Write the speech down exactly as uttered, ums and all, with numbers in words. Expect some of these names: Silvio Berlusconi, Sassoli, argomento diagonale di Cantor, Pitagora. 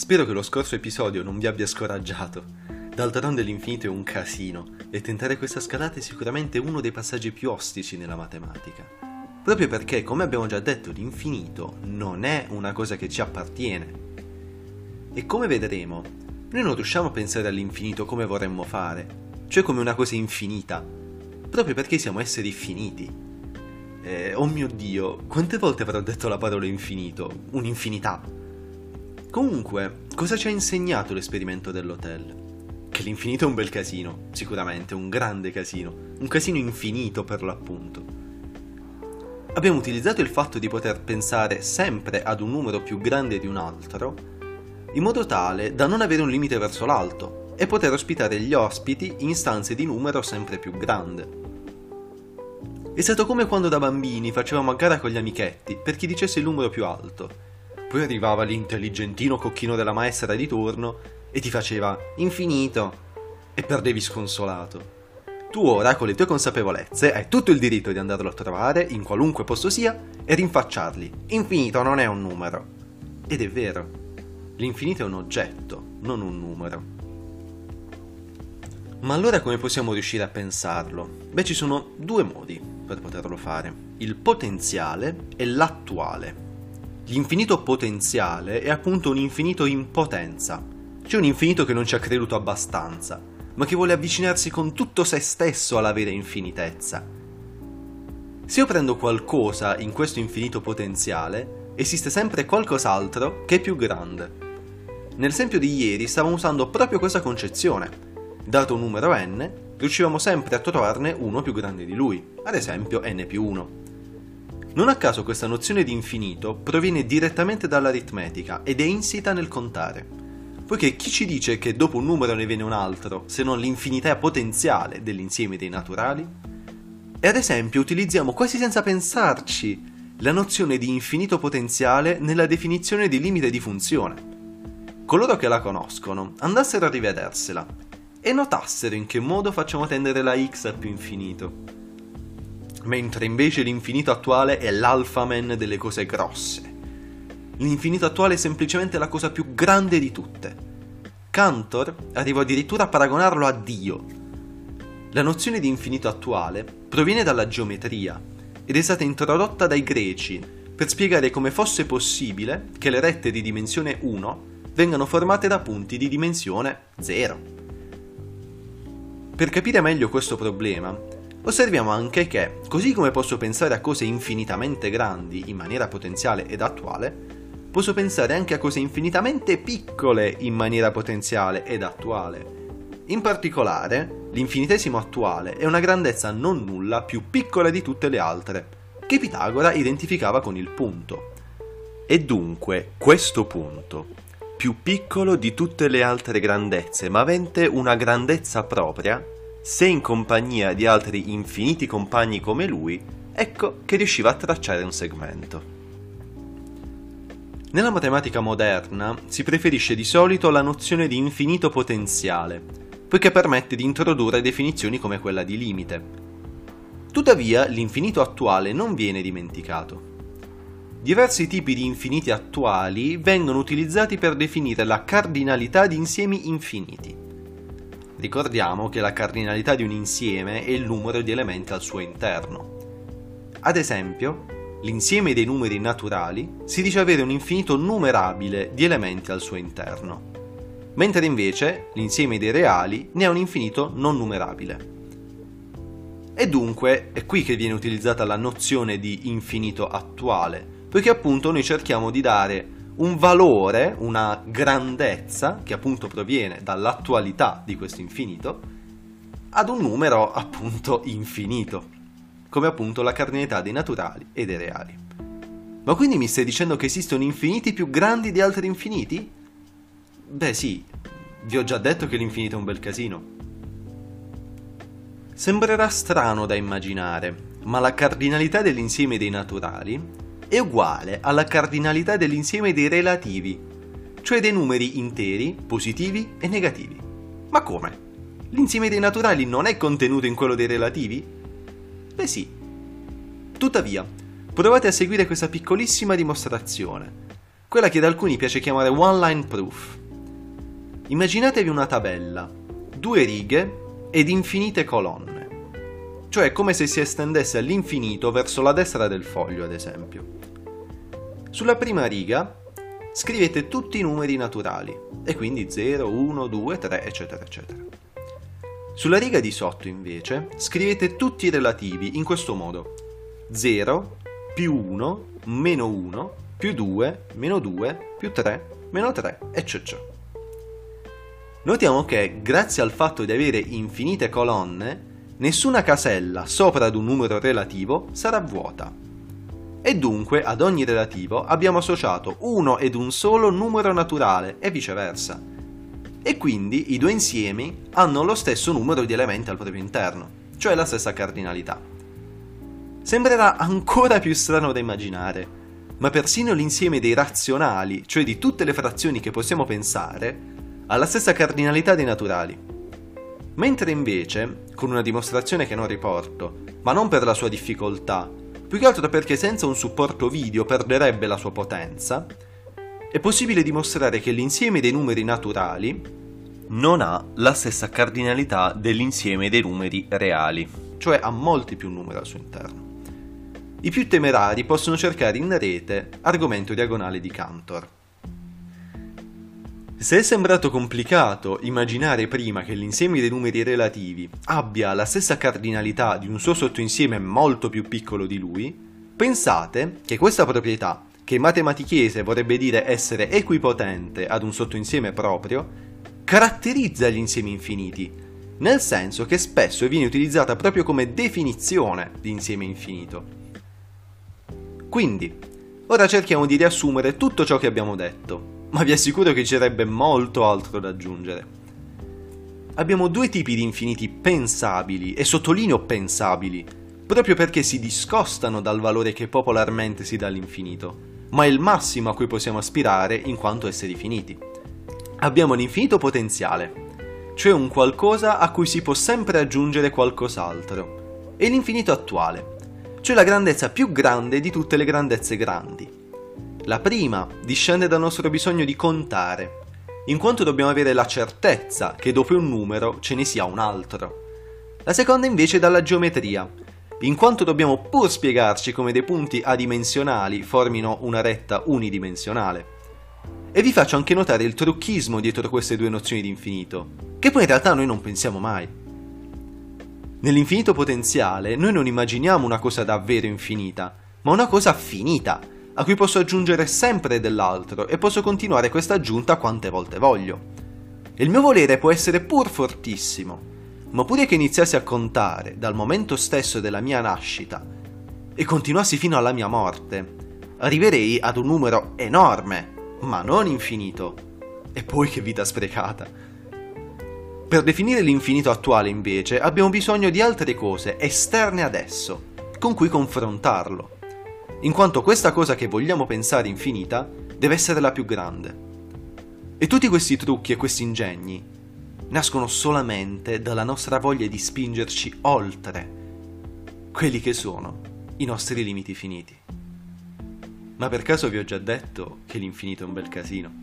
Spero che lo scorso episodio non vi abbia scoraggiato. D'altronde l'infinito è un casino e tentare questa scalata è sicuramente uno dei passaggi più ostici nella matematica. Proprio perché, come abbiamo già detto, l'infinito non è una cosa che ci appartiene. E come vedremo, noi non riusciamo a pensare all'infinito come vorremmo fare, cioè come una cosa infinita, proprio perché siamo esseri finiti. Eh, oh mio Dio, quante volte avrò detto la parola infinito? Un'infinità. Comunque, cosa ci ha insegnato l'esperimento dell'hotel? Che l'infinito è un bel casino, sicuramente, un grande casino, un casino infinito per l'appunto. Abbiamo utilizzato il fatto di poter pensare sempre ad un numero più grande di un altro, in modo tale da non avere un limite verso l'alto e poter ospitare gli ospiti in stanze di numero sempre più grande. È stato come quando da bambini facevamo a gara con gli amichetti per chi dicesse il numero più alto. Poi arrivava l'intelligentino cocchino della maestra di turno e ti faceva infinito e perdevi sconsolato. Tu ora, con le tue consapevolezze, hai tutto il diritto di andarlo a trovare in qualunque posto sia e rinfacciargli: infinito non è un numero. Ed è vero, l'infinito è un oggetto, non un numero. Ma allora come possiamo riuscire a pensarlo? Beh, ci sono due modi per poterlo fare: il potenziale e l'attuale. L'infinito potenziale è appunto un infinito in potenza, cioè un infinito che non ci ha creduto abbastanza, ma che vuole avvicinarsi con tutto se stesso alla vera infinitezza. Se io prendo qualcosa in questo infinito potenziale, esiste sempre qualcos'altro che è più grande. Nell'esempio di ieri stavamo usando proprio questa concezione. Dato un numero n, riuscivamo sempre a trovarne uno più grande di lui, ad esempio n più uno. Non a caso questa nozione di infinito proviene direttamente dall'aritmetica ed è insita nel contare, poiché chi ci dice che dopo un numero ne viene un altro, se non l'infinità potenziale dell'insieme dei naturali? E ad esempio utilizziamo quasi senza pensarci la nozione di infinito potenziale nella definizione di limite di funzione. Coloro che la conoscono andassero a rivedersela e notassero in che modo facciamo tendere la x a più infinito, mentre invece l'infinito attuale è l'alfamen delle cose grosse. L'infinito attuale è semplicemente la cosa più grande di tutte. Cantor arrivò addirittura a paragonarlo a Dio. La nozione di infinito attuale proviene dalla geometria ed è stata introdotta dai greci per spiegare come fosse possibile che le rette di dimensione uno vengano formate da punti di dimensione zero. Per capire meglio questo problema, osserviamo anche che, così come posso pensare a cose infinitamente grandi in maniera potenziale ed attuale, posso pensare anche a cose infinitamente piccole in maniera potenziale ed attuale. In particolare, l'infinitesimo attuale è una grandezza non nulla più piccola di tutte le altre, che Pitagora identificava con il punto. E dunque, questo punto, più piccolo di tutte le altre grandezze, ma avente una grandezza propria, se in compagnia di altri infiniti compagni come lui, ecco che riusciva a tracciare un segmento. Nella matematica moderna si preferisce di solito la nozione di infinito potenziale, poiché permette di introdurre definizioni come quella di limite. Tuttavia, l'infinito attuale non viene dimenticato. Diversi tipi di infiniti attuali vengono utilizzati per definire la cardinalità di insiemi infiniti. Ricordiamo che la cardinalità di un insieme è il numero di elementi al suo interno. Ad esempio, l'insieme dei numeri naturali si dice avere un infinito numerabile di elementi al suo interno, mentre invece l'insieme dei reali ne ha un infinito non numerabile. E dunque è qui che viene utilizzata la nozione di infinito attuale, poiché appunto noi cerchiamo di dare un valore, una grandezza, che appunto proviene dall'attualità di questo infinito, ad un numero appunto infinito, come appunto la cardinalità dei naturali e dei reali. Ma quindi mi stai dicendo che esistono infiniti più grandi di altri infiniti? Beh sì, vi ho già detto che l'infinito è un bel casino. Sembrerà strano da immaginare, ma la cardinalità dell'insieme dei naturali è uguale alla cardinalità dell'insieme dei relativi, cioè dei numeri interi, positivi e negativi. Ma come? L'insieme dei naturali non è contenuto in quello dei relativi? Beh sì. Tuttavia, provate a seguire questa piccolissima dimostrazione. quella che ad alcuni piace chiamare one line proof. Immaginatevi una tabella, due righe ed infinite colonne, cioè come se si estendesse all'infinito verso la destra del foglio, ad esempio. Sulla prima riga scrivete tutti i numeri naturali, e quindi zero, uno, due, tre, eccetera, eccetera. Sulla riga di sotto, invece, scrivete tutti i relativi in questo modo: zero, più uno, meno uno, più due, meno due, più tre, meno tre, eccetera. Notiamo che, grazie al fatto di avere infinite colonne, nessuna casella sopra ad un numero relativo sarà vuota. E dunque ad ogni relativo abbiamo associato uno ed un solo numero naturale e viceversa. E quindi i due insiemi hanno lo stesso numero di elementi al proprio interno, cioè la stessa cardinalità. Sembrerà ancora più strano da immaginare, ma persino l'insieme dei razionali, cioè di tutte le frazioni che possiamo pensare, ha la stessa cardinalità dei naturali. Mentre invece, con una dimostrazione che non riporto, ma non per la sua difficoltà, più che altro perché senza un supporto video perderebbe la sua potenza, è possibile dimostrare che l'insieme dei numeri naturali non ha la stessa cardinalità dell'insieme dei numeri reali, cioè ha molti più numeri al suo interno. I più temerari possono cercare in rete argomento diagonale di Cantor. Se è sembrato complicato immaginare prima che l'insieme dei numeri relativi abbia la stessa cardinalità di un suo sottoinsieme molto più piccolo di lui, pensate che questa proprietà, che in matematichese vorrebbe dire essere equipotente ad un sottoinsieme proprio, caratterizza gli insiemi infiniti, nel senso che spesso viene utilizzata proprio come definizione di insieme infinito. Quindi, ora cerchiamo di riassumere tutto ciò che abbiamo detto, ma vi assicuro che ci sarebbe molto altro da aggiungere. Abbiamo due tipi di infiniti pensabili, e sottolineo pensabili, proprio perché si discostano dal valore che popolarmente si dà all'infinito, ma è il massimo a cui possiamo aspirare in quanto esseri finiti. Abbiamo l'infinito potenziale, cioè un qualcosa a cui si può sempre aggiungere qualcos'altro, e l'infinito attuale, cioè la grandezza più grande di tutte le grandezze grandi. La prima discende dal nostro bisogno di contare, in quanto dobbiamo avere la certezza che dopo un numero ce ne sia un altro. La seconda invece dalla geometria, in quanto dobbiamo pur spiegarci come dei punti adimensionali formino una retta unidimensionale. E vi faccio anche notare il trucchismo dietro queste due nozioni di infinito, che poi in realtà noi non pensiamo mai. Nell'infinito potenziale noi non immaginiamo una cosa davvero infinita, ma una cosa finita, a cui posso aggiungere sempre dell'altro e posso continuare questa aggiunta quante volte voglio. E il mio volere può essere pur fortissimo, ma pure che iniziassi a contare dal momento stesso della mia nascita e continuassi fino alla mia morte, arriverei ad un numero enorme, ma non infinito. E poi che vita sprecata! Per definire l'infinito attuale, invece, abbiamo bisogno di altre cose esterne ad esso, con cui confrontarlo, in quanto questa cosa che vogliamo pensare infinita deve essere la più grande. E tutti questi trucchi e questi ingegni nascono solamente dalla nostra voglia di spingerci oltre quelli che sono i nostri limiti finiti. Ma per caso vi ho già detto che l'infinito è un bel casino?